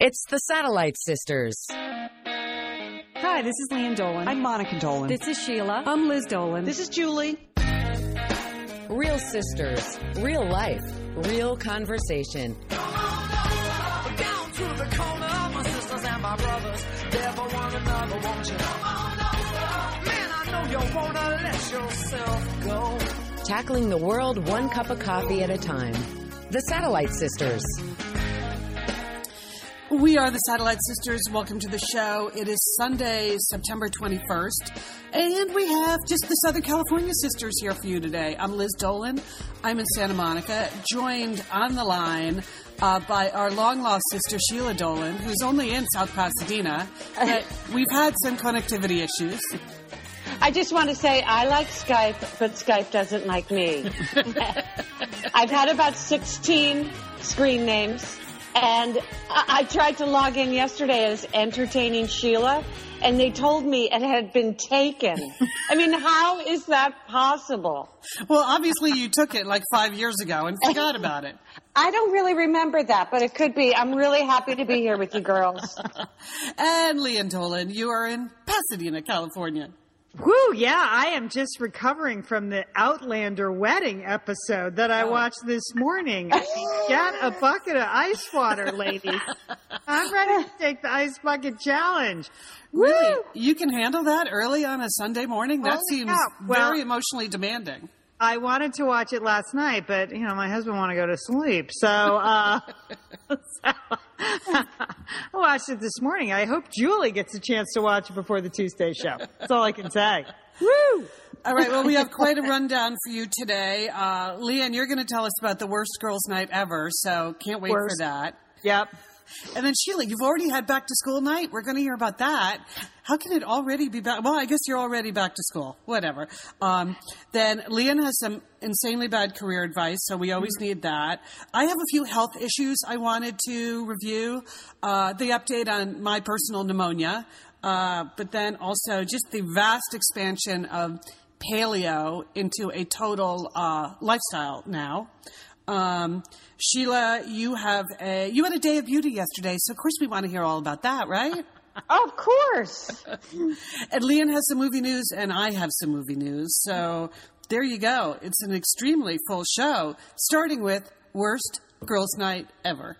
It's the Satellite Sisters. Hi, this is Lian Dolan. I'm Monica Dolan. This is Sheila. I'm Liz Dolan. This is Julie. Real sisters, real life, real conversation. Come on over, down to the corner. My sisters and my brothers, there for one another, won't you? Come on over. Man, I know you want to let yourself go. Tackling the world one cup of coffee at a time. The Satellite Sisters. We are the Satellite Sisters. Welcome to the show. It is Sunday, September 21st, and we have just the Southern California Sisters here for you today. I'm Liz Dolan. I'm in Santa Monica, joined on the line by our long-lost sister, Sheila Dolan, who's only in South Pasadena. But we've had some connectivity issues. I just want to say I like Skype, but Skype doesn't like me. I've had about 16 screen names. And I tried to log in yesterday as Entertaining Sheila, and they told me it had been taken. I mean, how is that possible? Well, obviously you took it like 5 years ago and forgot about it. I don't really remember that, but it could be. I'm really happy to be here with you girls. And Lian Dolan, you are in Pasadena, California. Whoo, yeah, I am just recovering from the Outlander wedding episode that I watched this morning. Get a bucket of ice water, ladies. I'm ready to take the ice bucket challenge. Really? Woo! You can handle that early on a Sunday morning? That seems very emotionally demanding. I wanted to watch it last night, but, you know, my husband wanted to go to sleep. So, I watched it this morning. I hope Julie gets a chance to watch it before the Tuesday show. That's all I can say. Woo! All right, well, we have quite a rundown for you today. Lian, you're going to tell us about the worst girls' night ever, so can't wait for that. Yep. And then, Sheila, you've already had back-to-school night. We're going to hear about that. How can it already be back? Well, I guess you're already back to school. Whatever. Then Lian has some insanely bad career advice, so we always need that. I have a few health issues I wanted to review. The update on my personal pneumonia. But then also just the vast expansion of paleo into a total lifestyle now. Sheila, you had a day of beauty yesterday, so of course we want to hear all about that, right? Of course. And Lian has some movie news, and I have some movie news. So there you go. It's an extremely full show, starting with worst girls' night ever.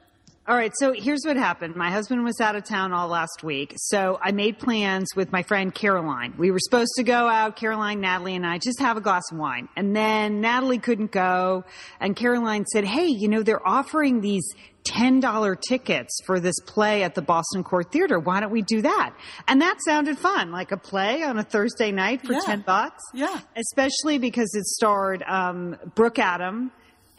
All right, so here's what happened. My husband was out of town all last week, so I made plans with my friend Caroline. We were supposed to go out, Caroline, Natalie, and I, just have a glass of wine. And then Natalie couldn't go, and Caroline said, hey, you know, they're offering these $10 tickets for this play at the Boston Court Theater. Why don't we do that? And that sounded fun, like a play on a Thursday night for $10. Yeah. Especially because it starred Brooke Adams,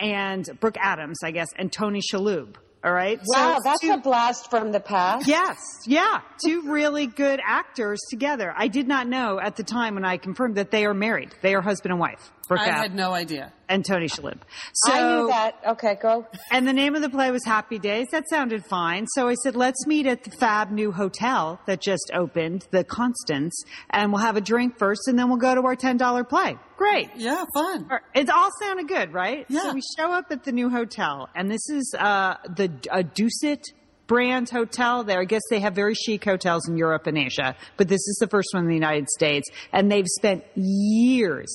I guess, and Tony Shalhoub. All right. Wow, so that's a blast from the past. Yes. Yeah. Two really good actors together. I did not know at the time when I confirmed that they are married. They are husband and wife. I had no idea. And Tony Shalhoub. So, I knew that. Okay, go. And the name of the play was Happy Days. That sounded fine. So I said, let's meet at the fab new hotel that just opened, the Constance, and we'll have a drink first, and then we'll go to our $10 play. Great. Yeah, fun. It all sounded good, right? Yeah. So we show up at the new hotel, and this is the Ducet brand hotel there. I guess they have very chic hotels in Europe and Asia, but this is the first one in the United States. And they've spent years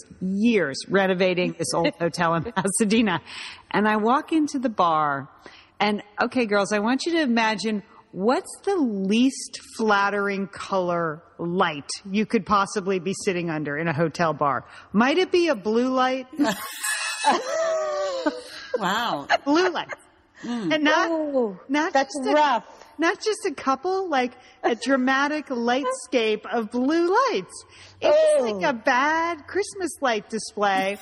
renovating this old hotel in Pasadena. And I walk into the bar and, okay, girls, I want you to imagine what's the least flattering color light you could possibly be sitting under in a hotel bar. Might it be a blue light? Wow. Blue light. Mm. And not just a couple, like a dramatic lightscape of blue lights. It was like a bad Christmas light display,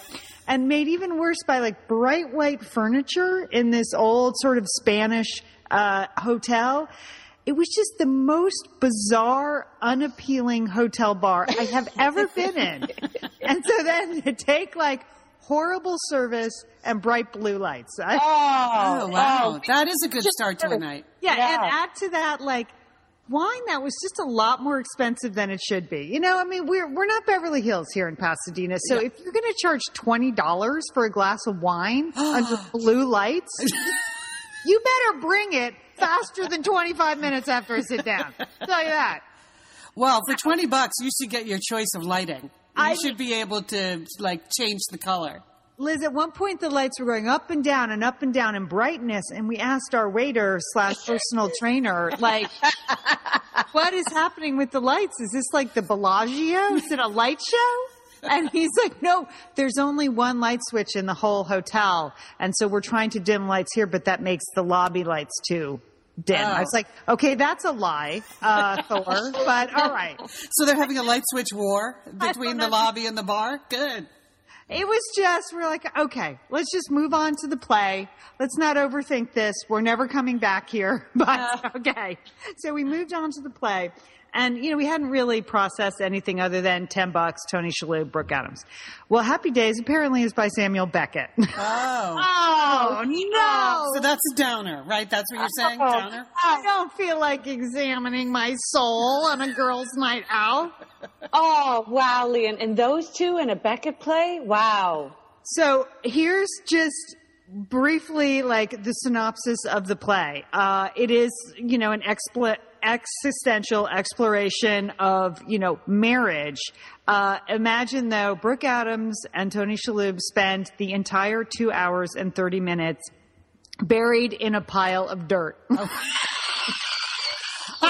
and made even worse by like bright white furniture in this old sort of Spanish hotel. It was just the most bizarre, unappealing hotel bar I have ever been in. And so then to take like horrible service and bright blue lights. Wow. That is a good start to a night. Yeah, and add to that, like, wine that was just a lot more expensive than it should be. You know, I mean, we're not Beverly Hills here in Pasadena, so if you're going to charge $20 for a glass of wine under blue lights... You better bring it faster than 25 minutes after I sit down. I'll tell you that. Well, for $20, you should get your choice of lighting. You should be able to, like, change the color. Liz, at one point, the lights were going up and down and up and down in brightness, and we asked our waiter slash personal trainer, like, what is happening with the lights? Is this like the Bellagio? Is it a light show? And he's like, no, there's only one light switch in the whole hotel, and so we're trying to dim lights here, but that makes the lobby lights, too. Dim. Oh. I was like, okay, that's a lie, Thor, but all right. So they're having a light switch war between the lobby and the bar? Good. It was just, we're like, okay, let's just move on to the play. Let's not overthink this. We're never coming back here, but okay. So we moved on to the play. And, you know, we hadn't really processed anything other than $10, Tony Shalhoub, Brooke Adams. Well, Happy Days apparently is by Samuel Beckett. Oh. Oh, no. So that's a downer, right? That's what you're saying, downer? I don't feel like examining my soul on a girl's night out. Oh, wow, Lian. And those two in a Beckett play? Wow. So here's just... briefly, like, the synopsis of the play. It is, you know, an existential exploration of, you know, marriage. Imagine, though, Brooke Adams and Tony Shalhoub spend the entire 2 hours and 30 minutes buried in a pile of dirt. Oh,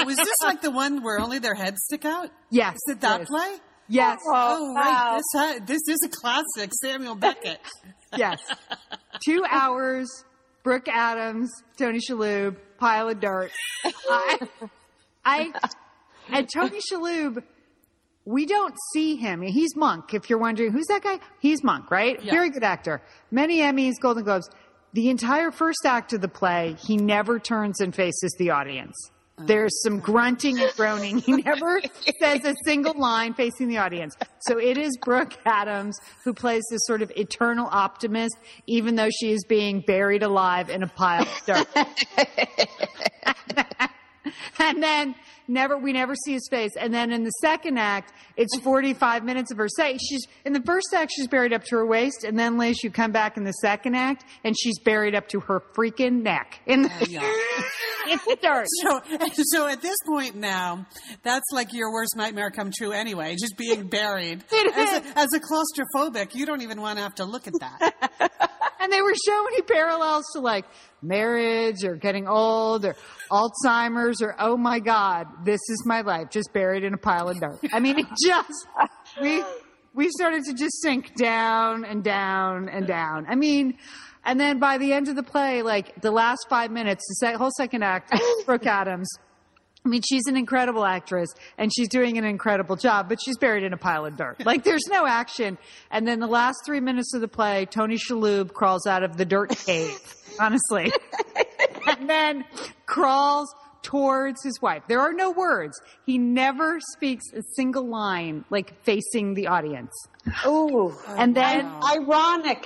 is this like the one where only their heads stick out? Yes. Is it that play? Yes. Oh, wow. Right. This is a classic Samuel Beckett. Yes. 2 hours, Brooke Adams, Tony Shalhoub, pile of dirt. And Tony Shalhoub, we don't see him. He's Monk. If you're wondering, who's that guy? He's Monk, right? Yeah. Very good actor. Many Emmys, Golden Globes. The entire first act of the play, he never turns and faces the audience. There's some grunting and groaning. He never says a single line facing the audience. So it is Brooke Adams who plays this sort of eternal optimist, even though she is being buried alive in a pile of dirt. And then we never see his face. And then in the second act, it's 45 minutes of her say. In the first act, she's buried up to her waist. And then, Liz, you come back in the second act, and she's buried up to her freaking neck in the, in the dirt. So at this point now, that's like your worst nightmare come true anyway, just being buried. As a claustrophobic, you don't even want to have to look at that. And they were so many parallels to, like, marriage or getting old or Alzheimer's or, oh, my God, this is my life, just buried in a pile of dirt. I mean, it just – we started to just sink down and down and down. I mean – and then by the end of the play, like, the last 5 minutes, the whole second act, Brooke Adams – I mean, she's an incredible actress, and she's doing an incredible job, but she's buried in a pile of dirt. Like, there's no action. And then the last 3 minutes of the play, Tony Shalhoub crawls out of the dirt cave, honestly, and then crawls towards his wife. There are no words. He never speaks a single line, like, facing the audience. Ooh. Oh, and then... wow.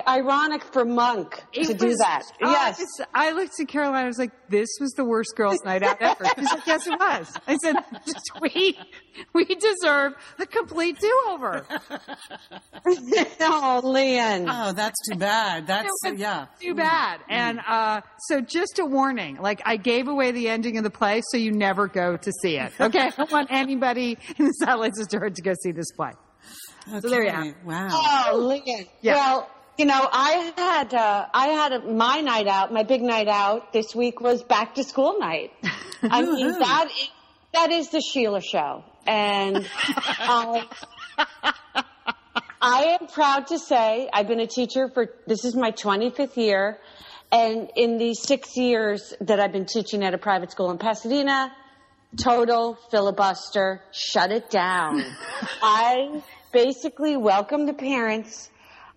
Ironic for Monk to do that. Yes. I looked at Caroline, I was like, this was the worst girls' night out ever. She's like, yes, it was. I said, we deserve a complete do-over. Oh, Lian. Oh, that's too bad. That's too bad. And so just a warning, like, I gave away the ending of the play, so you never go to see it. Okay? I don't want anybody in the Satellite Sisters to go see this play. Okay. So there you are. Wow. Oh, Lian. Yeah. Well, you know, I had my night out, my big night out this week was back to school night. I mean, that is the Sheila show. And I am proud to say I've been a teacher for, this is my 25th year. And in the 6 years that I've been teaching at a private school in Pasadena, total filibuster, shut it down. I basically welcome the parents.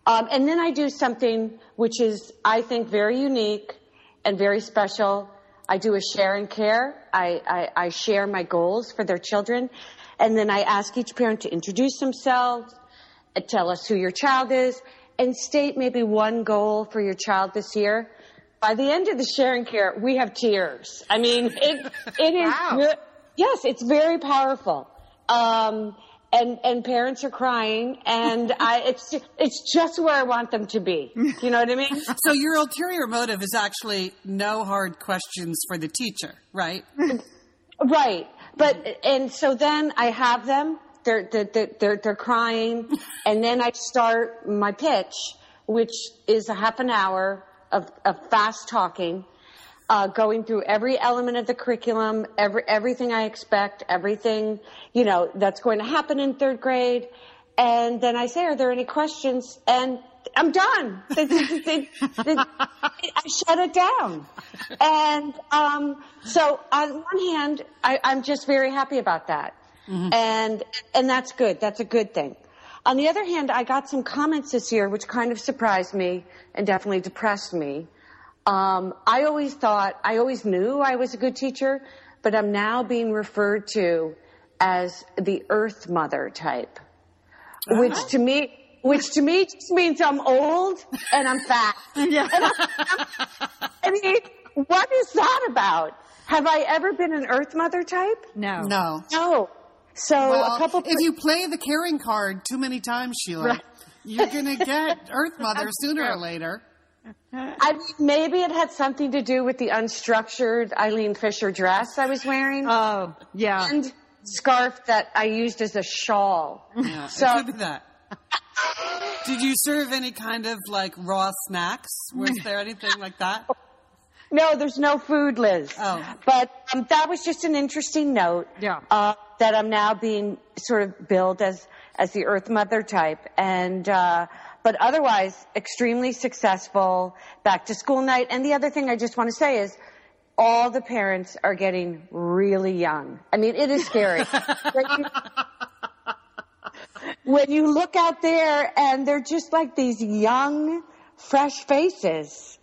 And then I do something which is, I think, very unique and very special. I do a share and care. I share my goals for their children. And then I ask each parent to introduce themselves, tell us who your child is, and state maybe one goal for your child this year. By the end of the share and care, we have tears. I mean, it is, yes, it's very powerful. and parents are crying, and it's just where I want them to be. You know what I mean? So your ulterior motive is actually no hard questions for the teacher, right? Right. But, and so then I have them, they're crying. And then I start my pitch, which is a half an hour of fast talking, going through every element of the curriculum, everything I expect, everything, you know, that's going to happen in third grade. And then I say, are there any questions? And I'm done. I shut it down. And so on one hand, I'm just very happy about that. Mm-hmm. And that's good. That's a good thing. On the other hand, I got some comments this year, which kind of surprised me and definitely depressed me. I always knew I was a good teacher, but I'm now being referred to as the Earth Mother type, uh-huh. which to me just means I'm old and I'm fat. Yeah. I mean, what is that about? Have I ever been an Earth Mother type? No. So well, a couple. If you play the caring card too many times, Sheila, right. You're going to get Earth Mother sooner or later. I mean, maybe it had something to do with the unstructured Eileen Fisher dress I was wearing. Oh, yeah. And scarf that I used as a shawl. Yeah, so, it could be that. Did you serve any kind of, like, raw snacks? Was there anything like that? No, there's no food, Liz. Oh. But that was just an interesting note. Yeah. That I'm now being sort of billed as the Earth Mother type. And, but otherwise, extremely successful back to school night. And the other thing I just want to say is all the parents are getting really young. I mean, it is scary. When you look out there and they're just like these young, fresh faces.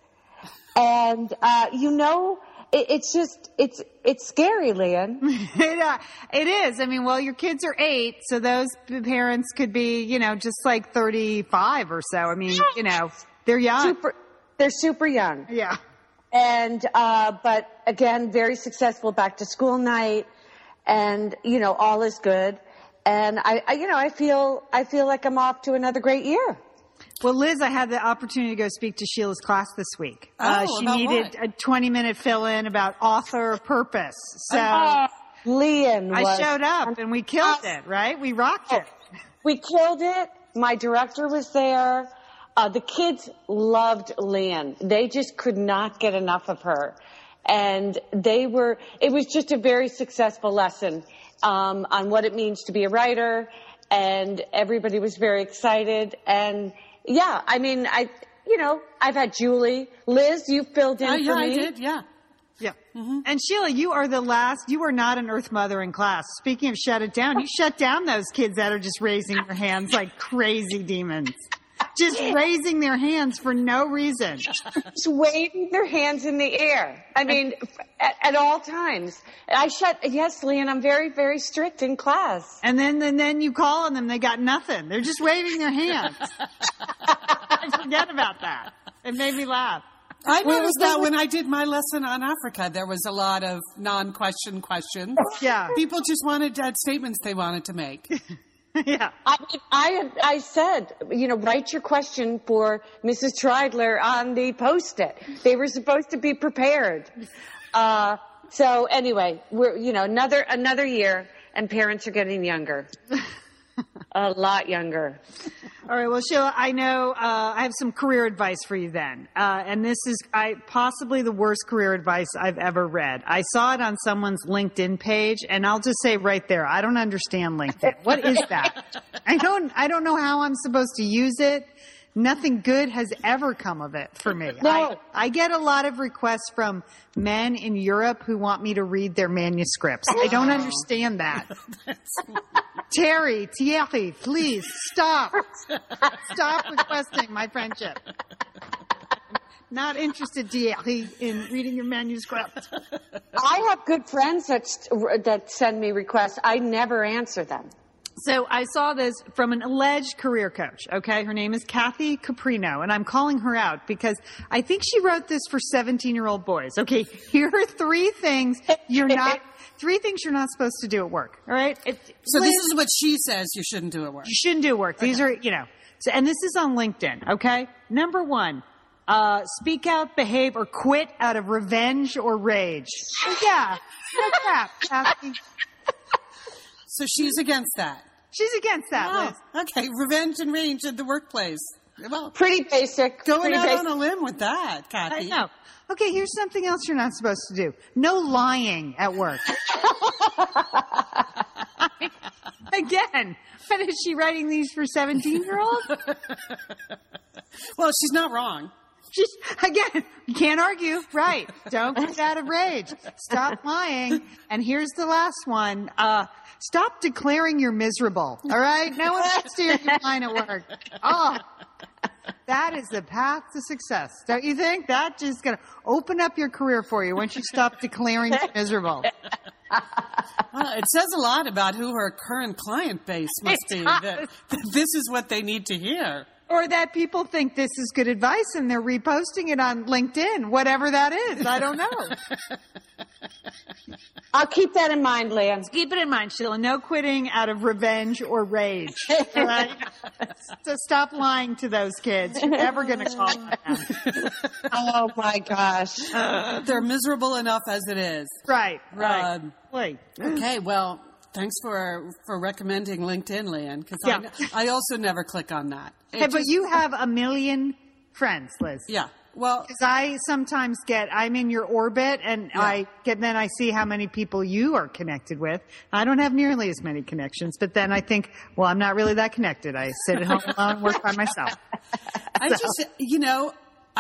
And, you know, it's just, it's scary, Lian. It is. I mean, well, your kids are 8, so those parents could be, you know, just like 35 or so. I mean, you know, they're young. They're super young. Yeah. And, but again, very successful back to school night, and, you know, all is good. And I you know, I feel like I'm off to another great year. Well, Liz, I had the opportunity to go speak to Sheila's class this week. She needed a 20-minute fill-in about author purpose. So Lian, I showed up and we killed it, right? We rocked it. We killed it. My director was there. The kids loved Lian. They just could not get enough of her. And it was just a very successful lesson on what it means to be a writer. And everybody was very excited. And yeah, I mean, I've had Julie. Liz, you filled in for me. Yeah, I did, yeah. Yeah. Mm-hmm. And Sheila, you are not an Earth Mother in class. Speaking of shut it down, you shut down those kids that are just raising their hands like crazy demons. Just raising their hands for no reason. Just waving their hands in the air. I mean, at all times. Yes, Lian, I'm very, very strict in class. And then you call on them, they got nothing. They're just waving their hands. Forget about that. It made me laugh. I noticed that when I did my lesson on Africa, there was a lot of non-question questions. Yeah. People just had statements they wanted to make. Yeah. I said, you know, write your question for Mrs. Treidler on the Post-it. They were supposed to be prepared. So anyway, we're, you know, another year, and parents are getting younger. A lot younger. All right. Well, Sheila, I know, I have some career advice for you then. And this is possibly the worst career advice I've ever read. I saw it on someone's LinkedIn page, and I'll just say right there, I don't understand LinkedIn. What is that? I don't know how I'm supposed to use it. Nothing good has ever come of it for me. No. I get a lot of requests from men in Europe who want me to read their manuscripts. I don't understand that. Thierry, please stop. Stop requesting my friendship. Not interested, Thierry, in reading your manuscript. I have good friends that send me requests. I never answer them. So I saw this from an alleged career coach, okay? Her name is Kathy Caprino, and I'm calling her out because I think she wrote this for 17-year-old boys. Okay, here are three things you're not supposed to do at work, all right? So this is what she says you shouldn't do at work. You shouldn't do at work. Okay. These are, you know, so, and this is on LinkedIn, okay? Number one, speak out, behave, or quit out of revenge or rage. So yeah, no crap, Kathy. So she's against that. She's against that. Wow. Okay. Revenge and rage in the workplace. Well, pretty basic. Going out on a limb with that, Kathy. I know. Okay, here's something else you're not supposed to do. No lying at work. Again, but is she writing these for 17-year-olds? Well, she's not wrong. She's, again, you can't argue. Right. Don't get out of rage. Stop lying. And here's the last one. Stop declaring you're miserable. All right? No one wants to hear you line at work. Oh, that is the path to success. Don't you think? That just going to open up your career for you once you stop declaring you're miserable. Well, it says a lot about who her current client base must be. That this is what they need to hear. Or that people think this is good advice and they're reposting it on LinkedIn, whatever that is. I don't know. I'll keep that in mind, Lian. Keep it in mind, Sheila. No quitting out of revenge or rage. All right? So stop lying to those kids. You're never going to call them. Oh, my gosh. They're miserable enough as it is. Right, right. Okay, well, thanks for recommending LinkedIn, Lian, because yeah. I also never click on that. Hey, but you have a million friends, Liz. Yeah. Well, because I sometimes I'm in your orbit, and yeah. Then I see how many people you are connected with. I don't have nearly as many connections, but then I think, well, I'm not really that connected. I sit at home alone, work by myself. I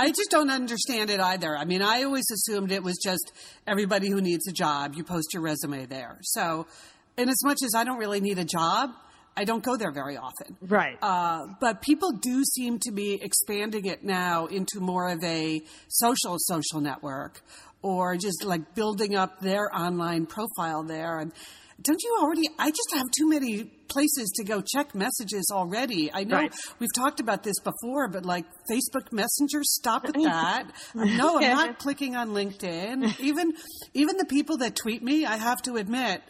just don't understand it either. I mean, I always assumed it was just everybody who needs a job, you post your resume there. So, and as much as I don't really need a job, I don't go there very often. Right. But people do seem to be expanding it now into more of a social network or just like building up their online profile there. And don't you already – I just have too many places to go check messages already. I know We've talked about this before, but like Facebook Messenger, stop at that. No, I'm not clicking on LinkedIn. Even the people that tweet me, I have to admit,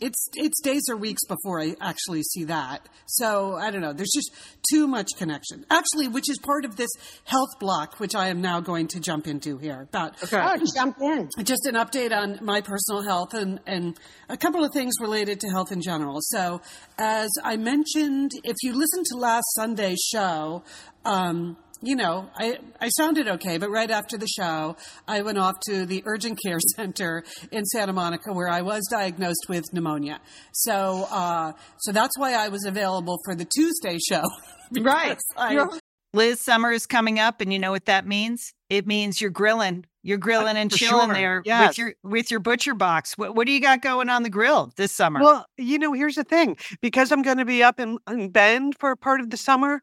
it's days or weeks before I actually see that. So I don't know. There's just too much connection. Actually, which is part of this health block, which I am now going to jump into here. Jump in. Just an update on my personal health and a couple of things related to health in general. So as I mentioned, if you listen to last Sunday's show, I sounded okay, but right after the show, I went off to the urgent care center in Santa Monica where I was diagnosed with pneumonia. So so that's why I was available for the Tuesday show. Right. Liz, summer is coming up, and you know what that means? It means you're grilling. You're grilling and chilling there with your ButcherBox. What do you got going on the grill this summer? Well, you know, here's the thing. Because I'm going to be up in Bend for part of the summer,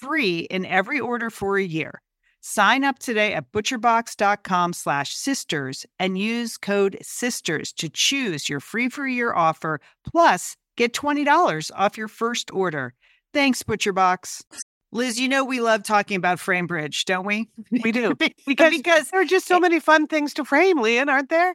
free in every order for a year. Sign up today at butcherbox.com/sisters and use code SISTERS to choose your free for year offer. Plus, get $20 off your first order. Thanks, ButcherBox. Liz, you know we love talking about Framebridge, don't we? We do. because there are just so many fun things to frame, Lian, aren't there?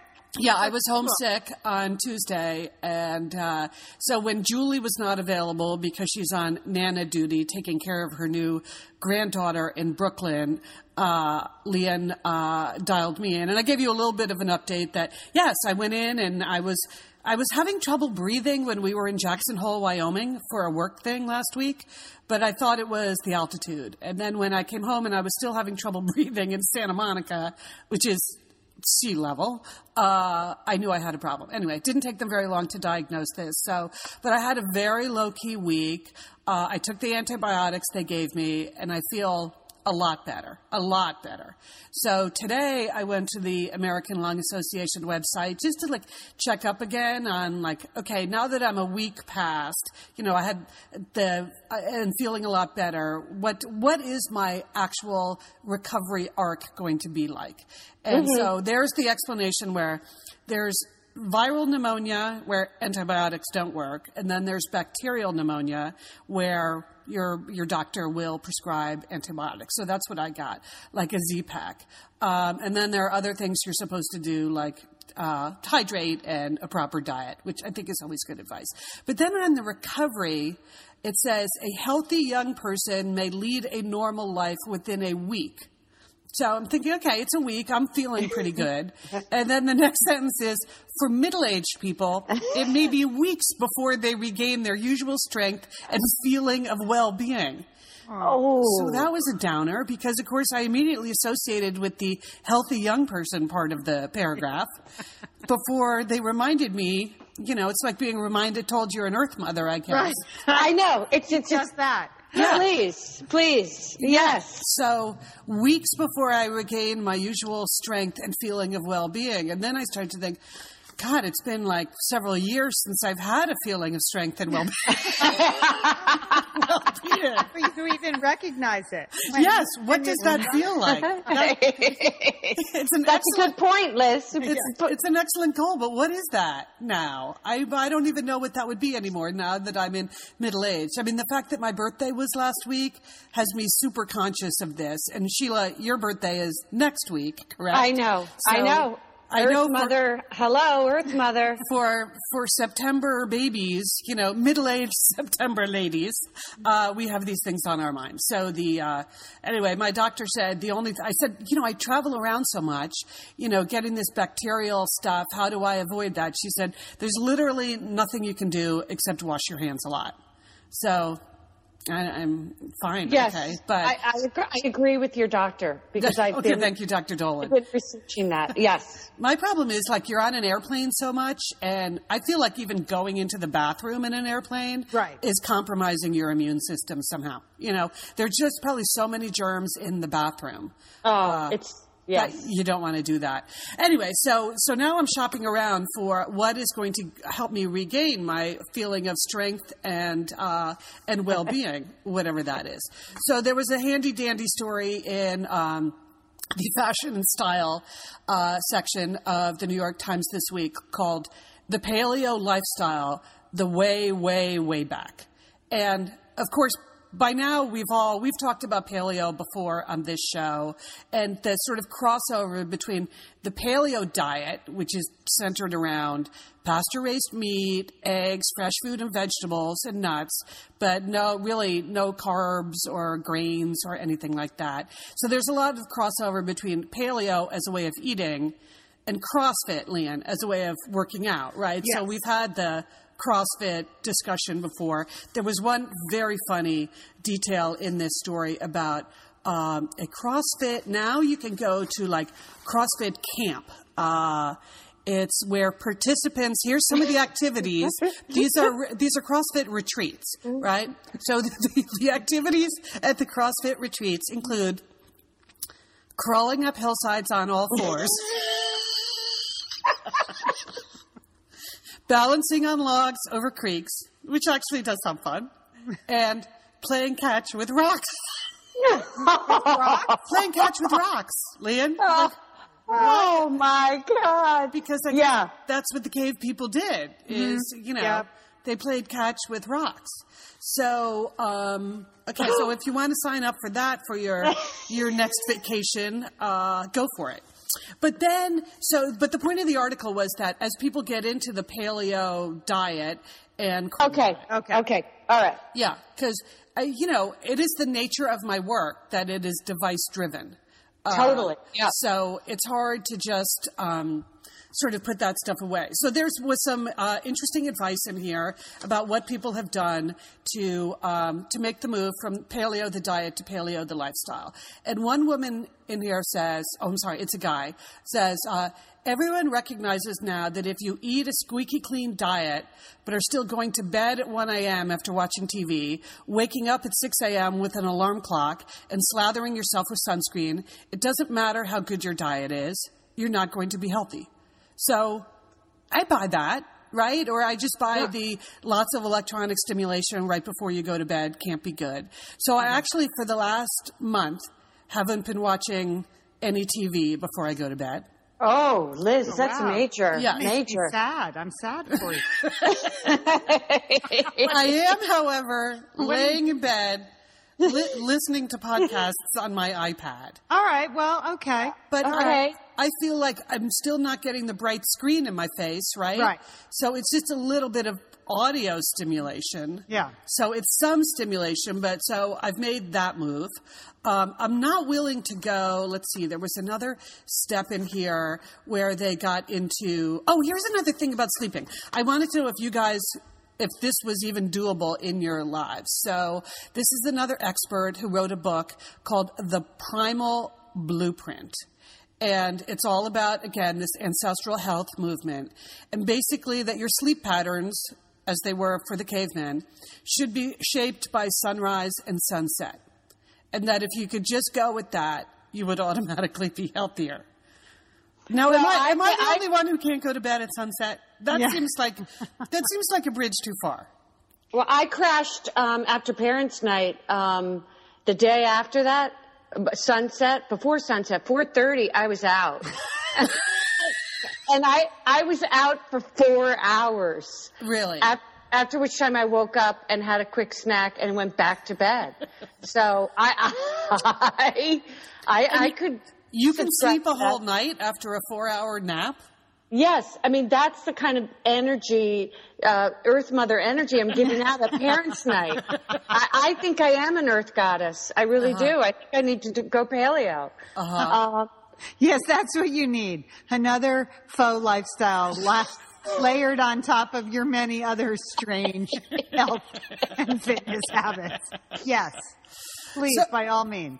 Yeah, I was homesick on Tuesday, and so when Julie was not available because she's on Nana duty taking care of her new granddaughter in Brooklyn, Lian dialed me in, and I gave you a little bit of an update that, yes, I went in and I was having trouble breathing when we were in Jackson Hole, Wyoming for a work thing last week, but I thought it was the altitude. And then when I came home and I was still having trouble breathing in Santa Monica, which is... sea level, I knew I had a problem. Anyway, it didn't take them very long to diagnose this. So, but I had a very low-key week. I took the antibiotics they gave me, and I feel a lot better. So today I went to the American Lung Association website just to check up again on okay, now that I'm a week past, I had and feeling a lot better. What is my actual recovery arc going to be like? And so there's the explanation where there's viral pneumonia where antibiotics don't work, and then there's bacterial pneumonia where your doctor will prescribe antibiotics. So that's what I got, like a Z-Pack. And then there are other things you're supposed to do, hydrate and a proper diet, which I think is always good advice. But then on the recovery, it says a healthy young person may lead a normal life within a week. So I'm thinking, okay, it's a week. I'm feeling pretty good. And then the next sentence is, for middle-aged people, it may be weeks before they regain their usual strength and feeling of well-being. Oh. So that was a downer because, of course, I immediately associated with the healthy young person part of the paragraph before they reminded me, it's like being reminded, told you're an earth mother, I guess. Right. I know. It's just that. Yeah. Please. Yes. So weeks before I regained my usual strength and feeling of well-being. And then I started to think, God, it's been several years since I've had a feeling of strength and well-being. For you to even recognize it. Yes. What does that feel like? That's a good point, Liz. It's an excellent goal, but what is that now? I don't even know what that would be anymore now that I'm in middle age. I mean, the fact that my birthday was last week has me super conscious of this. And Sheila, your birthday is next week, correct? I know. So, Earth Mother. For September babies, you know, middle-aged September ladies, we have these things on our minds. So the, anyway, my doctor said the only, I said, you know, I travel around so much, you know, getting this bacterial stuff. How do I avoid that? She said, there's literally nothing you can do except wash your hands a lot. So I'm fine. Yes, okay, but I agree with your doctor because I okay. Thank you, Dr. Dolan. I've been researching that. Yes, my problem is like you're on an airplane so much, and I feel like even going into the bathroom in an airplane is compromising your immune system somehow. You know, there's just probably so many germs in the bathroom. Oh, it's. Yes. You don't want to do that. Anyway, so now I'm shopping around for what is going to help me regain my feeling of strength and well-being, whatever that is. So there was a handy-dandy story in the fashion and style section of the New York Times this week called The Paleo Lifestyle, The Way, Way, Way Back. And, of course, by now, we've talked about paleo before on this show, and the sort of crossover between the paleo diet, which is centered around pasture-raised meat, eggs, fresh food and vegetables, and nuts, but really no carbs or grains or anything like that. So there's a lot of crossover between paleo as a way of eating and CrossFit, Lian, as a way of working out, right? Yes. So we've had the CrossFit discussion before. There was one very funny detail in this story about a CrossFit. Now you can go to like CrossFit camp. It's where participants, here's some of the activities. These are CrossFit retreats, right? So the activities at the CrossFit retreats include crawling up hillsides on all fours. Balancing on logs over creeks, which actually does sound fun, and playing catch with rocks. Playing catch with rocks, Lian. Oh my God! Because that's what the cave people did. Is they played catch with rocks. So okay, so if you want to sign up for that for your next vacation, go for it. But then, but the point of the article was that as people get into the paleo diet and... Okay. All right. Yeah, because, it is the nature of my work that it is device-driven. Totally. Yeah. So it's hard to just... sort of put that stuff away. So there was some interesting advice in here about what people have done to make the move from paleo the diet to paleo the lifestyle. And one woman in here says, it's a guy, says, everyone recognizes now that if you eat a squeaky clean diet but are still going to bed at 1 a.m. after watching TV, waking up at 6 a.m. with an alarm clock, and slathering yourself with sunscreen, it doesn't matter how good your diet is, you're not going to be healthy. So I buy that, right? Or I just buy the lots of electronic stimulation right before you go to bed can't be good. So I actually, for the last month, haven't been watching any TV before I go to bed. Oh, Liz, that's major. Yeah. Major. It's sad. I'm sad for you. I am, however, laying in bed, listening to podcasts on my iPad. All right. Well, okay. But I feel like I'm still not getting the bright screen in my face, right? Right. So it's just a little bit of audio stimulation. Yeah. So it's some stimulation, but so I've made that move. I'm not willing to go. Let's see. There was another step in here where they got into... Oh, here's another thing about sleeping. I wanted to know if you guys... if this was even doable in your lives. So this is another expert who wrote a book called The Primal Blueprint. And it's all about, again, this ancestral health movement. And basically that your sleep patterns, as they were for the cavemen, should be shaped by sunrise and sunset. And that if you could just go with that, you would automatically be healthier. Now, am I the only one who can't go to bed at sunset? That seems like a bridge too far. Well, I crashed after parents' night the day after that, before sunset, 4:30, I was out. And I was out for 4 hours. Really? After which time I woke up and had a quick snack and went back to bed. So I could... You can sleep a whole night after a 4-hour nap? Yes. I mean, that's the kind of energy, Earth Mother energy I'm giving out at Parents' Night. I think I am an Earth Goddess. I really do. I think I need to go paleo. Yes, that's what you need. Another faux lifestyle layered on top of your many other strange health and fitness habits. Yes. Please, by all means.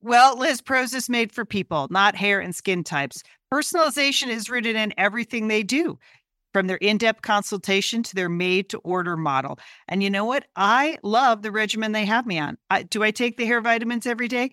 Well, Liz, Prose is made for people, not hair and skin types. Personalization is rooted in everything they do, from their in-depth consultation to their made-to-order model. And you know what? I love the regimen they have me on. Do I take the hair vitamins every day?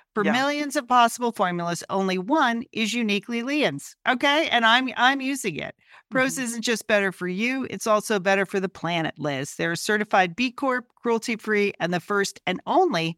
For millions of possible formulas, only one is uniquely Lian's. Okay? And I'm using it. Prose isn't just better for you, it's also better for the planet, Liz. They're a certified B Corp, cruelty-free, and the first and only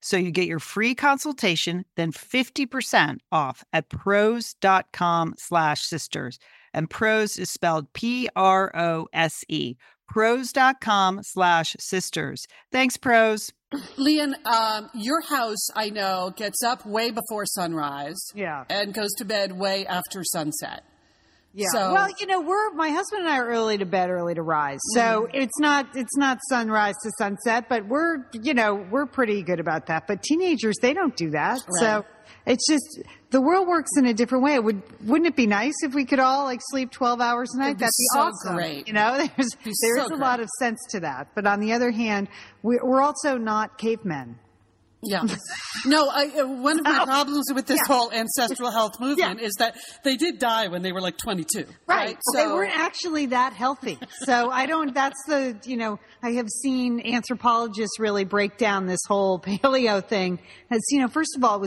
So you get your free consultation, then 50% off at prose.com/sisters. And Prose is spelled Prose, prose.com/sisters. Thanks, Prose. Lian, your house, I know, gets up way before sunrise and goes to bed way after sunset. Yeah. So, well, you know, my husband and I are early to bed, early to rise. So it's not sunrise to sunset, but we're pretty good about that. But teenagers, they don't do that. Right. So it's just, the world works in a different way. Wouldn't it be nice if we could all sleep 12 hours a night? That'd be so awesome. Great. You know, there's a lot of sense to that. But on the other hand, we're also not cavemen. Yeah. No, one of my problems with this whole ancestral health movement is that they did die when they were 22. Right. So they weren't actually that healthy. So I have seen anthropologists really break down this whole paleo thing. As you know, first of all,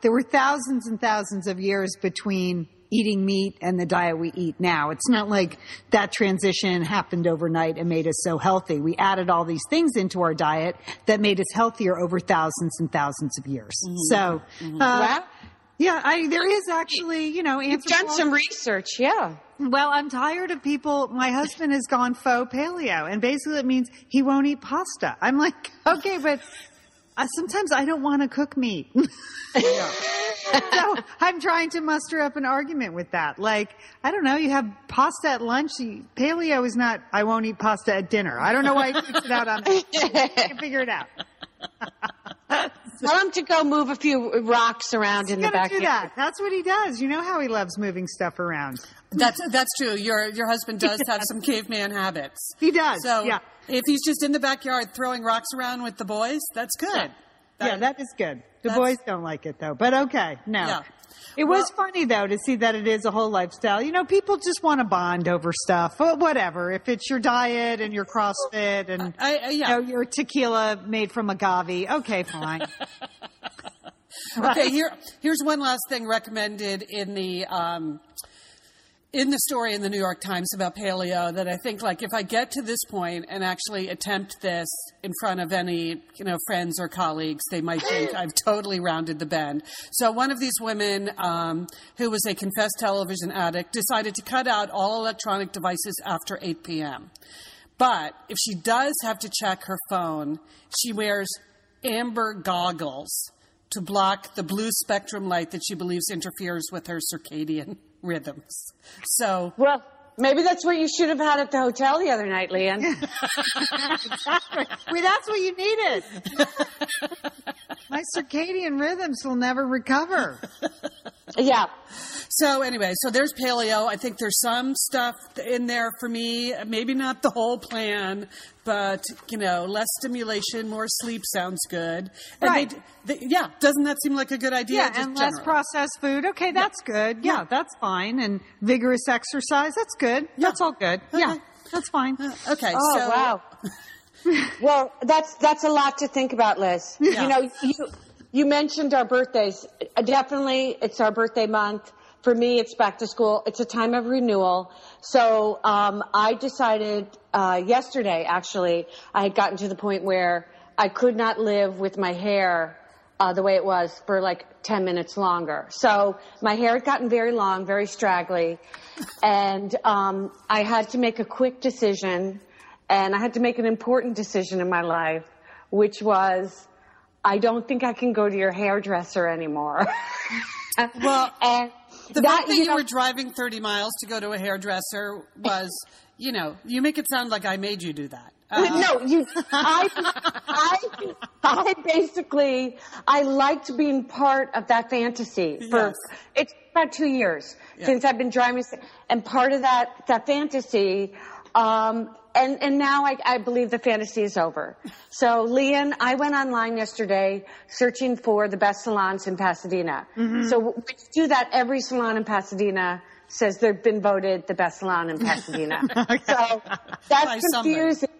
there were thousands and thousands of years between eating meat and the diet we eat now. It's not like that transition happened overnight and made us so healthy. We added all these things into our diet that made us healthier over thousands and thousands of years. Mm-hmm. So, wow. Yeah, there is actually, you've done some research, yeah. Well, I'm tired of people. My husband has gone faux paleo, and basically it means he won't eat pasta. I'm like, okay, but sometimes I don't want to cook meat. So I'm trying to muster up an argument with that. I don't know, you have pasta at lunch. Paleo is not, I won't eat pasta at dinner. I don't know why I figured it out on that. I can figure it out. Tell him to go move a few rocks around in the backyard. That's what he does. You know how he loves moving stuff around. That's true. Your husband does have some caveman habits. He does. So if he's just in the backyard throwing rocks around with the boys, that's good. Yeah, that is good. The boys don't like it though, but okay. No. Yeah. It was funny though to see that it is a whole lifestyle. You know, people just want to bond over stuff, whatever. If it's your diet and your CrossFit and your tequila made from agave, okay, fine. Okay, here's one last thing recommended in the story in the New York Times about paleo that I think if I get to this point and actually attempt this in front of any, friends or colleagues, they might think I've totally rounded the bend. So one of these women, who was a confessed television addict, decided to cut out all electronic devices after 8 p.m. But if she does have to check her phone, she wears amber goggles to block the blue spectrum light that she believes interferes with her circadian rhythms. So, well, maybe that's what you should have had at the hotel the other night, Lian. Exactly. Well, that's what you needed. My circadian rhythms will never recover. Yeah. So anyway, there's paleo. I think there's some stuff in there for me. Maybe not the whole plan, but, less stimulation, more sleep sounds good. And right. Doesn't that seem like a good idea? Yeah, just and less processed food. Okay, that's good. Yeah, that's fine. And vigorous exercise, that's good. Yeah. That's all good. Okay. Yeah, that's fine. Okay. Oh, so, wow. Well, that's a lot to think about, Liz. Yeah. You mentioned our birthdays. Definitely, it's our birthday month. For me, it's back to school. It's a time of renewal. So I decided yesterday, actually, I had gotten to the point where I could not live with my hair the way it was for 10 minutes longer. So my hair had gotten very long, very straggly, and I had to make a quick decision, and I had to make an important decision in my life, which was, I don't think I can go to your hairdresser anymore. Well, and the fact that you were driving 30 miles to go to a hairdresser was, you make it sound like I made you do that. No, I basically, I liked being part of that fantasy for, it's about 2 years since I've been driving, and part of that fantasy, and now I believe the fantasy is over. So, Lian, I went online yesterday searching for the best salons in Pasadena. Mm-hmm. So, when you do that, every salon in Pasadena says they've been voted the best salon in Pasadena. Okay. So, that's confusing.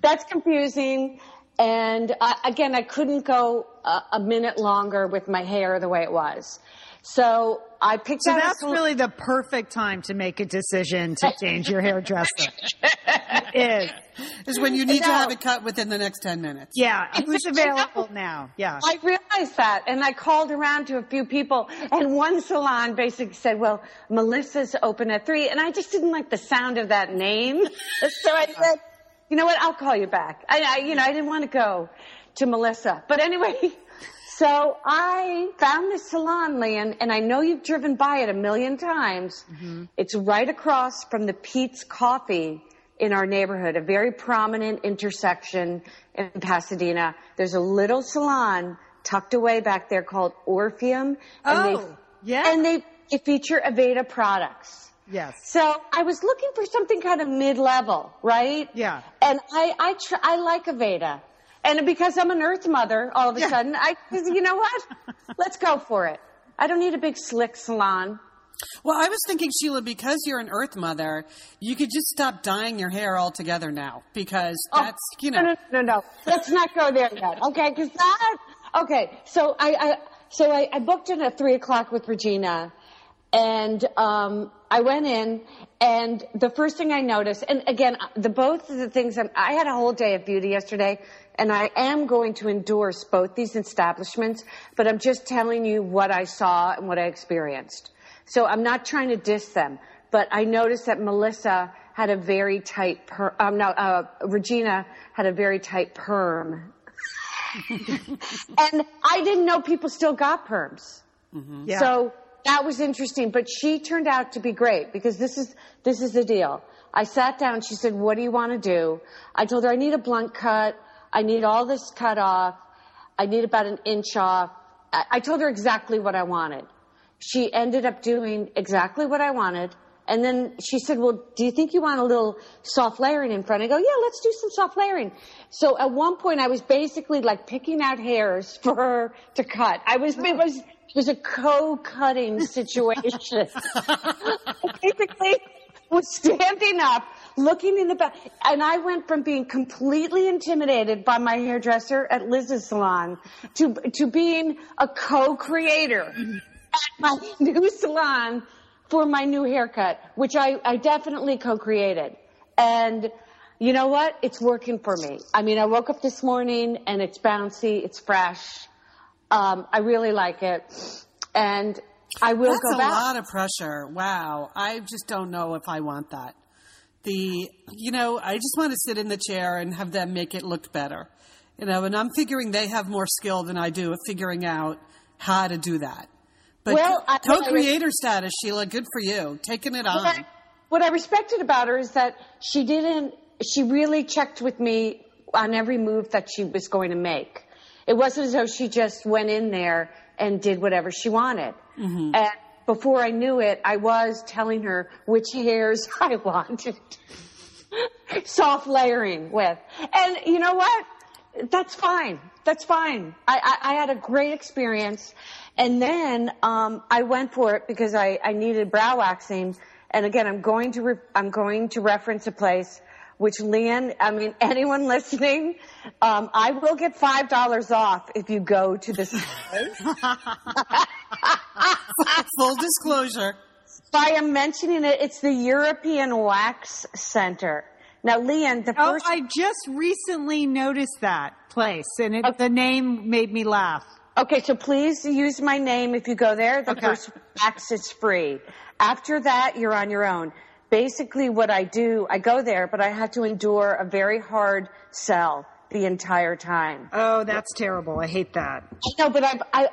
That's confusing. And, again, I couldn't go a minute longer with my hair the way it was. So I picked out. So that's really the perfect time to make a decision to change your hairdresser. It is when you need to have it cut within the next 10 minutes. Yeah, who's available now? Yeah, I realized that, and I called around to a few people, and one salon basically said, "Well, Melissa's open at 3," and I just didn't like the sound of that name, so I said, "You know what? I'll call you back." I didn't want to go to Melissa, but anyway. So I found this salon, Lian, and I know you've driven by it a million times. Mm-hmm. It's right across from the Pete's Coffee in our neighborhood, a very prominent intersection in Pasadena. There's a little salon tucked away back there called Orpheum. And they feature Aveda products. Yes. So I was looking for something kind of mid-level, right? Yeah. And I like Aveda. And because I'm an earth mother, all of a sudden, I, you know what? Let's go for it. I don't need a big slick salon. Well, I was thinking, Sheila, because you're an earth mother, you could just stop dyeing your hair altogether now because that's, you know. No. Let's not go there yet. Okay. So I booked in at 3:00 with Regina and, I went in, and the first thing I noticed, and again, I had a whole day of beauty yesterday, and I am going to endorse both these establishments, but I'm just telling you what I saw and what I experienced. So I'm not trying to diss them, but I noticed that Melissa had a very tight Regina had a very tight perm. And I didn't know people still got perms. Mm-hmm. Yeah. So that was interesting, but she turned out to be great because this is the deal. I sat down. She said, "What do you want to do?" I told her, "I need a blunt cut. I need all this cut off. I need about an inch off." I told her exactly what I wanted. She ended up doing exactly what I wanted. And then she said, "Well, do you think you want a little soft layering in front?" I go, "Yeah, let's do some soft layering." So at one point I was basically like picking out hairs for her to cut. It was a co-cutting situation. Basically was standing up, looking in the back. And I went from being completely intimidated by my hairdresser at Liz's salon to being a co-creator at my new salon for my new haircut, which I definitely co-created. And you know what? It's working for me. I mean, I woke up this morning and it's bouncy, it's fresh. I really like it. And I will go back. That's a lot of pressure. Wow. I just don't know if I want that. I just want to sit in the chair and have them make it look better. You know, and I'm figuring they have more skill than I do at figuring out how to do that. But co-creator status, Sheila, good for you. Taking it on. What I respected about her is that she really checked with me on every move that she was going to make. It wasn't as though she just went in there and did whatever she wanted. Mm-hmm. And before I knew it, I was telling her which hairs I wanted soft layering with. And you know what? That's fine. I had a great experience. And then I went for it because I needed brow waxing. And again, I'm going to reference a place which, Lian, I mean, anyone listening, I will get $5 off if you go to this place. Full disclosure. By mentioning it, it's the European Wax Center. Now, Lian, first... Oh, I just recently noticed that place, and the name made me laugh. Okay, so please use my name if you go there. First wax is free. After that, you're on your own. Basically what I do, I go there, but I had to endure a very hard sell the entire time. Oh, that's terrible. I hate that. No, but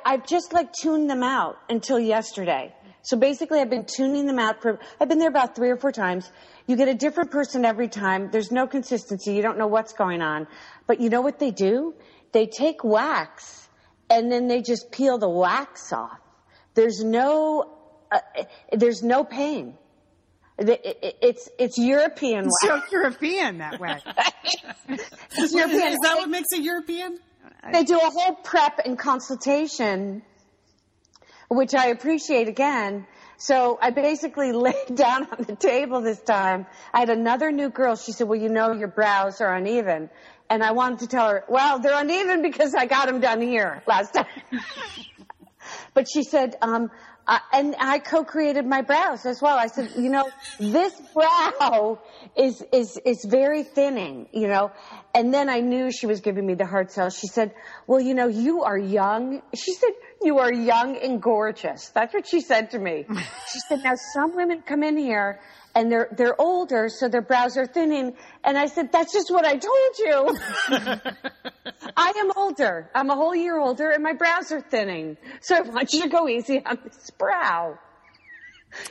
I've just like tuned them out until yesterday. So basically I've been tuning them out I've been there about 3 or 4 times. You get a different person every time. There's no consistency. You don't know what's going on. But you know what they do? They take wax and then they just peel the wax off. There's no pain. It's European. It's so European that way. It's European. Is that what makes it European? They do a whole prep and consultation, which I appreciate again. So I basically laid down on the table this time. I had another new girl. She said, "Well, you know, your brows are uneven." And I wanted to tell her, "Well, they're uneven because I got them done here last time." But she said, and I co-created my brows as well. I said, "You know, this brow is very thinning, you know." And then I knew she was giving me the hard sell. She said, "Well, you know, you are young." She said, "You are young and gorgeous." That's what she said to me. She said, "Now some women come in here and they're older, so their brows are thinning. And I said, that's just what I told you. I am older. I'm a whole year older, and my brows are thinning. So I want you to go easy on this brow.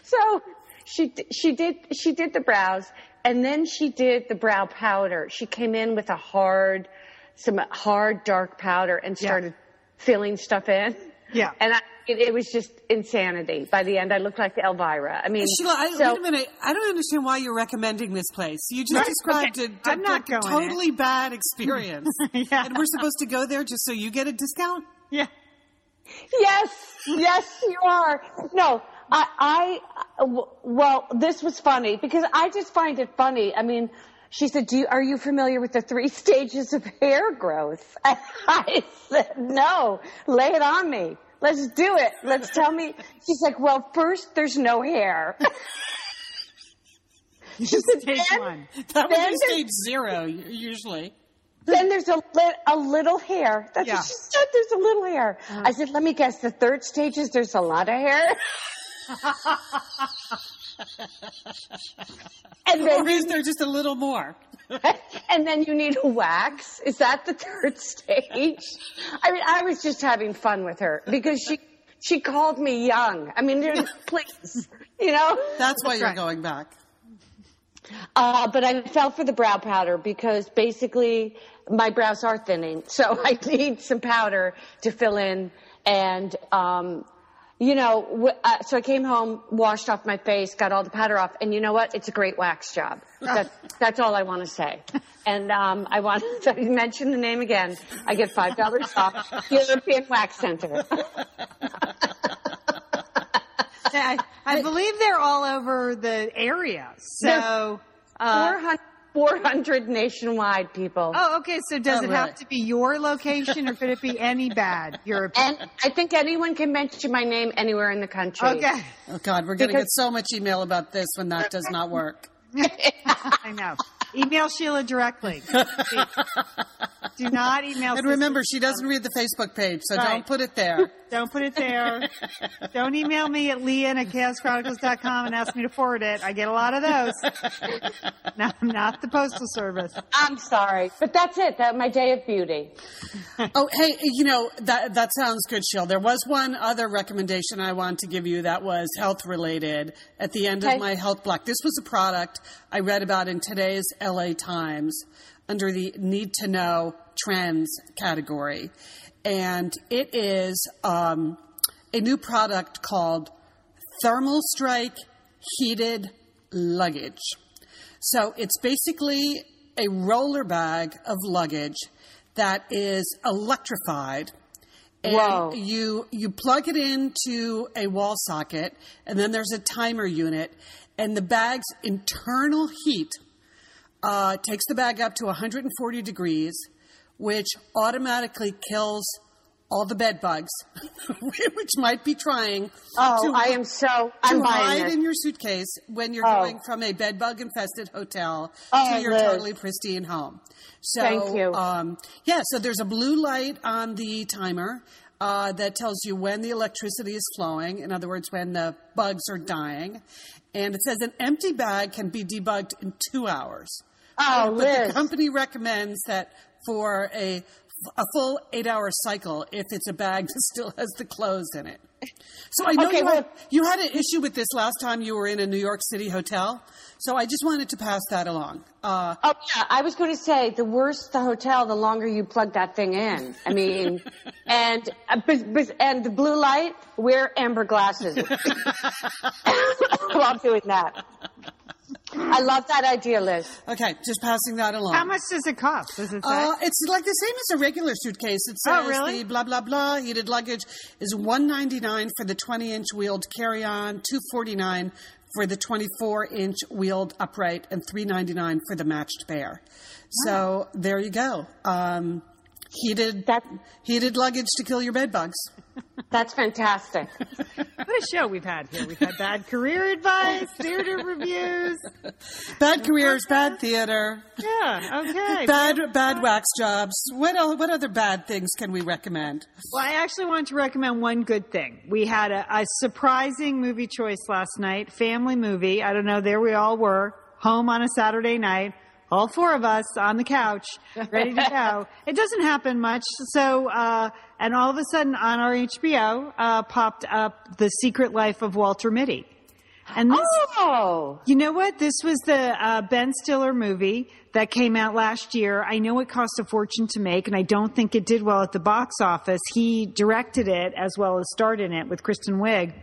So she did the brows, and then she did the brow powder. She came in with some hard dark powder and started filling stuff in. Yeah. And it was just insanity. By the end, I looked like Elvira. I mean, Sheila, wait a minute. I don't understand why you're recommending this place. You just described a totally bad experience. Yeah. And we're supposed to go there just so you get a discount? Yeah. Yes, you are. No, well, this was funny because I just find it funny. I mean, she said, are you familiar with the 3 stages of hair growth? And I said, no, lay it on me. Let's do it. Let's tell me. She's like, well, first, there's no hair. She said, stage 1. That would be stage 0, usually. Then there's a little hair. That's what she said. There's a little hair. I said, let me guess. The 3rd stage is there's a lot of hair. And then, or is there just a little more? And then you need a wax. Is that the 3rd stage? I mean, I was just having fun with her because she called me young. I mean, please, you know. That's why you're going back. But I fell for the brow powder because basically my brows are thinning, so I need some powder to fill in. And you know, so I came home, washed off my face, got all the powder off, and you know what? It's a great wax job. That's all I want to say. And I want to mention the name again. I get $5 off European Wax Center. I believe they're all over the area. So 400 nationwide people. Oh, okay. So does it have to be your location, or could it be any bad European? And I think anyone can mention my name anywhere in the country. Okay. Oh, God. We're going to get so much email about this when that does not work. I know. Email Sheila directly. Do not email. And remember, she doesn't read the Facebook page, so don't put it there. Don't put it there. Don't email me at leann@chaoschronicles.com and ask me to forward it. I get a lot of those. No, not the Postal Service. I'm sorry, but that's it. That my day of beauty. Oh, hey, you know, that sounds good, Sheila. There was one other recommendation I wanted to give you that was health-related at the end of my health block. This was a product I read about in today's LA Times under the need to know trends category. And it is a new product called Thermal Strike Heated Luggage. So it's basically a roller bag of luggage that is electrified. And you plug it into a wall socket, and then there's a timer unit, and the bag's internal heat takes the bag up to 140 degrees, which automatically kills all the bed bugs, which might be trying to hide in your suitcase when you're going from a bed bug infested hotel to your totally pristine home. So, thank you. So there's a blue light on the timer that tells you when the electricity is flowing. In other words, when the bugs are dying. And it says an empty bag can be debugged in 2 hours. Oh, but the company recommends that for a full 8-hour cycle if it's a bag that still has the clothes in it. So I know you had an issue with this last time you were in a New York City hotel, so I just wanted to pass that along. I was going to say, the worse the hotel, the longer you plug that thing in. I mean, and the blue light, wear amber glasses while doing that. I love that idea, Liz. Okay, just passing that along. How much does it cost? Does it it's like the same as a regular suitcase. It says the blah, blah, blah heated luggage is $199 for the 20-inch wheeled carry-on, $249 for the 24-inch wheeled upright, and $399 for the matched pair. Wow. So there you go. Heated luggage to kill your bed bugs. That's fantastic. What a show we've had here. We've had bad career advice, theater reviews. Bad careers, bad theater. Yeah, okay. Bad wax jobs. What other bad things can we recommend? Well, I actually want to recommend one good thing. We had a surprising movie choice last night, family movie. I don't know, there we all were, home on a Saturday night. All four of us on the couch, ready to go. It doesn't happen much. So, and all of a sudden on our HBO, popped up The Secret Life of Walter Mitty. And this, you know what? This was the, Ben Stiller movie that came out last year. I know it cost a fortune to make, and I don't think it did well at the box office. He directed it as well as starred in it with Kristen Wiig.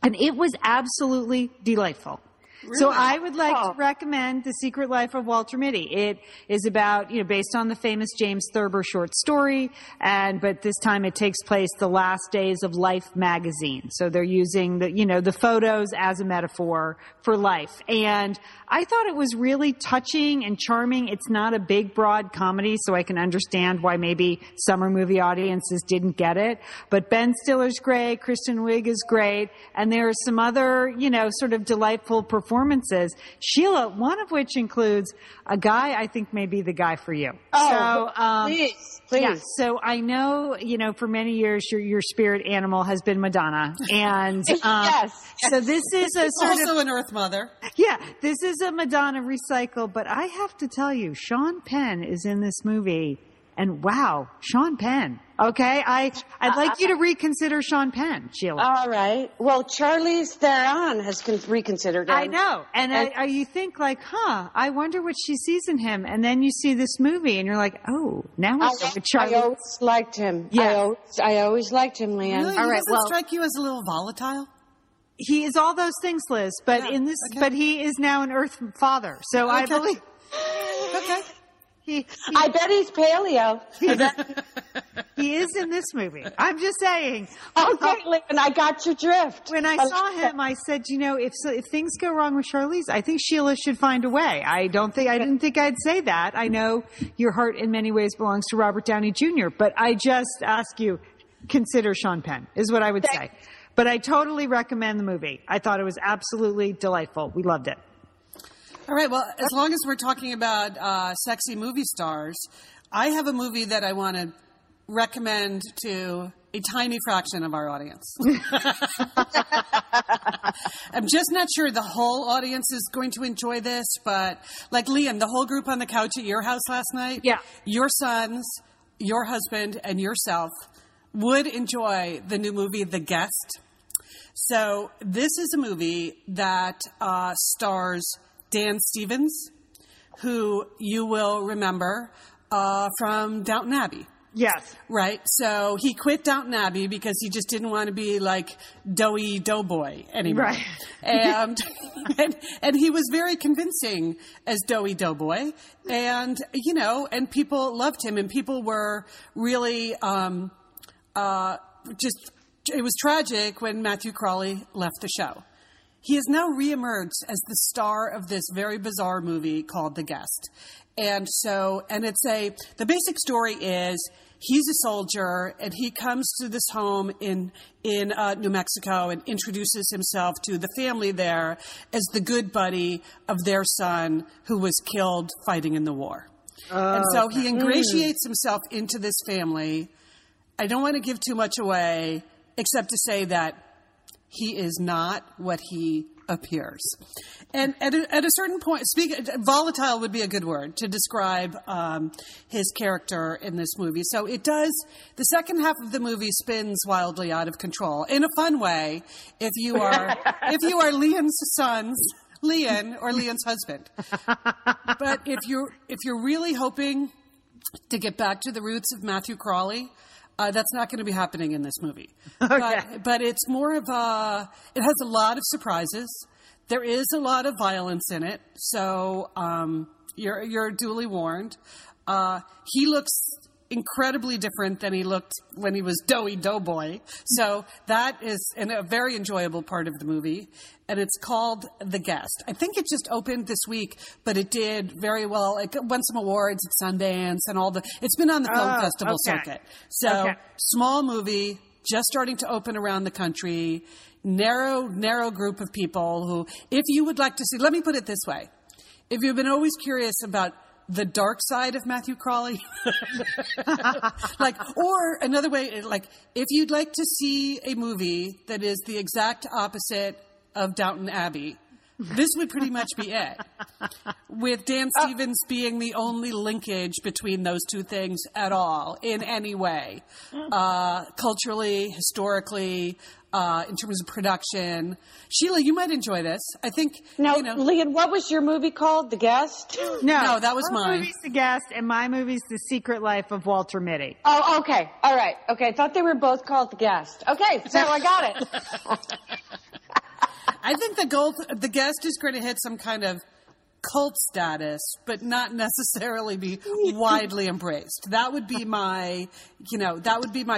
And it was absolutely delightful. Really? So I would like to recommend The Secret Life of Walter Mitty. It is about, you know, based on the famous James Thurber short story, but this time it takes place the last days of Life magazine. So they're using the, you know, the photos as a metaphor for life. And I thought it was really touching and charming. It's not a big, broad comedy, so I can understand why maybe summer movie audiences didn't get it. But Ben Stiller's great, Kristen Wiig is great, and there are some other, you know, sort of delightful performances. Sheila, one of which includes a guy I think may be the guy for you. Oh, so, please. Yeah, so I know, you know, for many years your spirit animal has been Madonna, and yes. So this is a sort also an Earth Mother. Yeah, this is a Madonna recycle. But I have to tell you, Sean Penn is in this movie, and wow, Sean Penn. Okay, I'd like you to reconsider Sean Penn, Sheila. All right. Well, Charlize Theron has reconsidered him. I know. And you think like, I wonder what she sees in him. And then you see this movie and you're like, oh, now I see Charlize. I always liked him. Yeah. I always liked him, Lian. Really? All right. Does it strike you as a little volatile? He is all those things, Liz, but but he is now an Earth father. So I believe. Okay. I bet he's paleo. He is in this movie. I'm just saying. Okay, and I got your drift. When I saw him, I said, you know, if things go wrong with Charlize, I think Sheila should find a way. I didn't think I'd say that. I know your heart in many ways belongs to Robert Downey Jr., but I just ask you, consider Sean Penn is what I would say. But I totally recommend the movie. I thought it was absolutely delightful. We loved it. All right. Well, as long as we're talking about sexy movie stars, I have a movie that I want to recommend to a tiny fraction of our audience. I'm just not sure the whole audience is going to enjoy this, but like Lian, the whole group on the couch at your house last night, your sons, your husband, and yourself would enjoy the new movie, The Guest. So this is a movie that stars Dan Stevens, who you will remember from Downton Abbey. Yes. Right? So he quit Downton Abbey because he just didn't want to be like doughy doughboy anymore. Right. And he was very convincing as doughy doughboy. And, you know, and people loved him. And people were really it was tragic when Matthew Crawley left the show. He has now reemerged as the star of this very bizarre movie called The Guest. And so, the basic story is he's a soldier and he comes to this home in New Mexico and introduces himself to the family there as the good buddy of their son who was killed fighting in the war. Oh, and so he ingratiates himself into this family. I don't want to give too much away except to say that he is not what he appears. And at a certain point, volatile would be a good word to describe his character in this movie. So it does, the second half of the movie spins wildly out of control in a fun way if you are Lian's sons, Lian or Lian's husband. But if you're really hoping to get back to the roots of Matthew Crawley, that's not going to be happening in this movie. Okay. But it's more of a... It has a lot of surprises. There is a lot of violence in it. So you're duly warned. He looks incredibly different than he looked when he was Doughy Doughboy. So that is a very enjoyable part of the movie. And it's called The Guest. I think it just opened this week, but it did very well. It won some awards at Sundance and all the... It's been on the film festival circuit. So small movie, just starting to open around the country. Narrow group of people who, if you would like to see... Let me put it this way. If you've been always curious about the dark side of Matthew Crawley, or another way, if you'd like to see a movie that is the exact opposite of Downton Abbey, this would pretty much be it, with Dan Stevens being the only linkage between those two things at all in any way, culturally, historically, in terms of production. Sheila, you might enjoy this. I think... Now, Lian, what was your movie called? The Guest? No, that was mine. My movie's The Guest, and my movie's The Secret Life of Walter Mitty. Oh, okay. All right. Okay, I thought they were both called The Guest. Okay, so I got it. I think The Guest is going to hit some kind of cult status, but not necessarily be widely embraced. That would be my,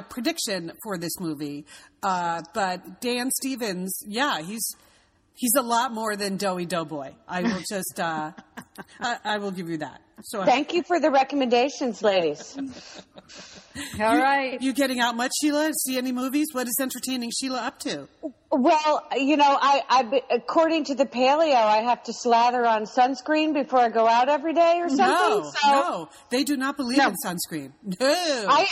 prediction for this movie. But Dan Stevens, he's a lot more than Doughy Doughboy. I will just, I will give you that. So thank you for the recommendations, ladies. All right. You getting out much, Sheila? See any movies? What is entertaining Sheila up to? Well, I according to the paleo, I have to slather on sunscreen before I go out every day or something. No, they do not believe in sunscreen. No. I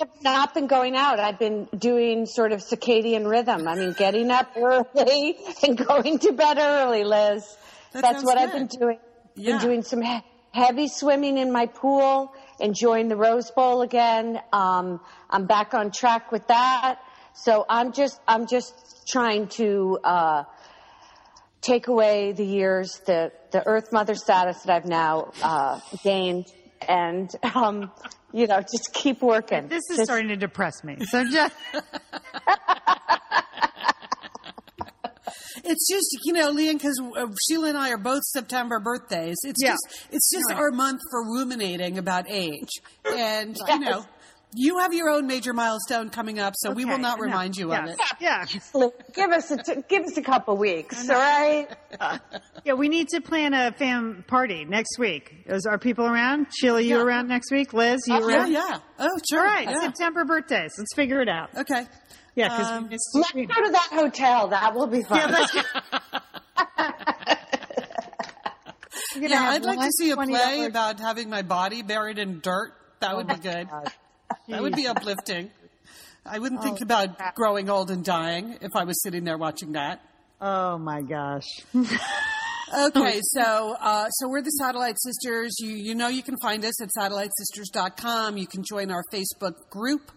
have not been going out. I've been doing sort of circadian rhythm. I mean, getting up early and going to bed early, Liz. That's what good. I've been doing. Yeah. Been doing some heavy swimming in my pool, enjoying the Rose Bowl again. I'm back on track with that. So I'm just trying to take away the years, the Earth Mother status that I've now gained, and just keep working. This is starting to depress me. So just. It's just, Lian, because Sheila and I are both September birthdays. It's just our month for ruminating about age. And, you have your own major milestone coming up, so we will not remind you of it. Yeah. Give us a couple weeks, all right? Yeah, we need to plan a fam party next week. Are people around? Sheila, you around next week? Liz, you around? Yeah. Oh, sure. All right, September birthdays. Let's figure it out. Okay. Yeah, because let's go to that hotel. That will be fun. I'd like to see a play about having my body buried in dirt. That would be good. That would be uplifting. I wouldn't think about growing old and dying if I was sitting there watching that. Oh my gosh. Okay, so we're the Satellite Sisters. You can find us at satellitesisters.com. You can join our Facebook group,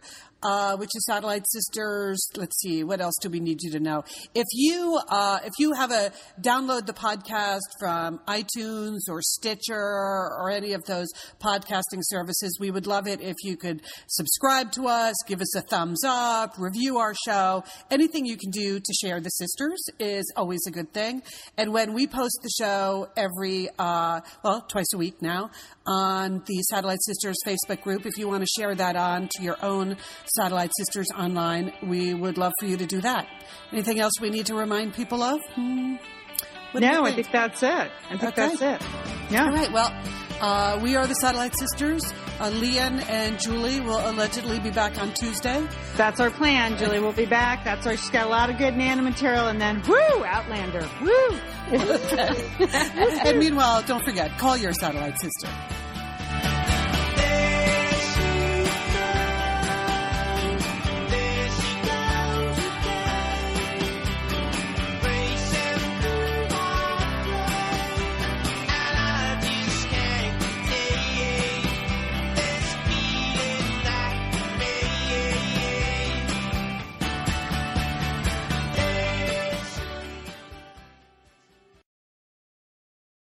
which is Satellite Sisters. Let's see, what else do we need you to know? If you have a download the podcast from iTunes or Stitcher or any of those podcasting services, we would love it if you could subscribe to us, give us a thumbs up, review our show. Anything you can do to share the sisters is always a good thing. And when we post the show twice a week now on the Satellite Sisters Facebook group. If you want to share that on to your own Satellite Sisters online, we would love for you to do that. Anything else we need to remind people of? No, I think that's it. That's it. Yeah. All right. Well, we are the Satellite Sisters. Lian and Julie will allegedly be back on Tuesday. That's our plan. Julie will be back. She's got a lot of good Nana material, and then, Outlander. Woo! And meanwhile, don't forget, call your Satellite Sister.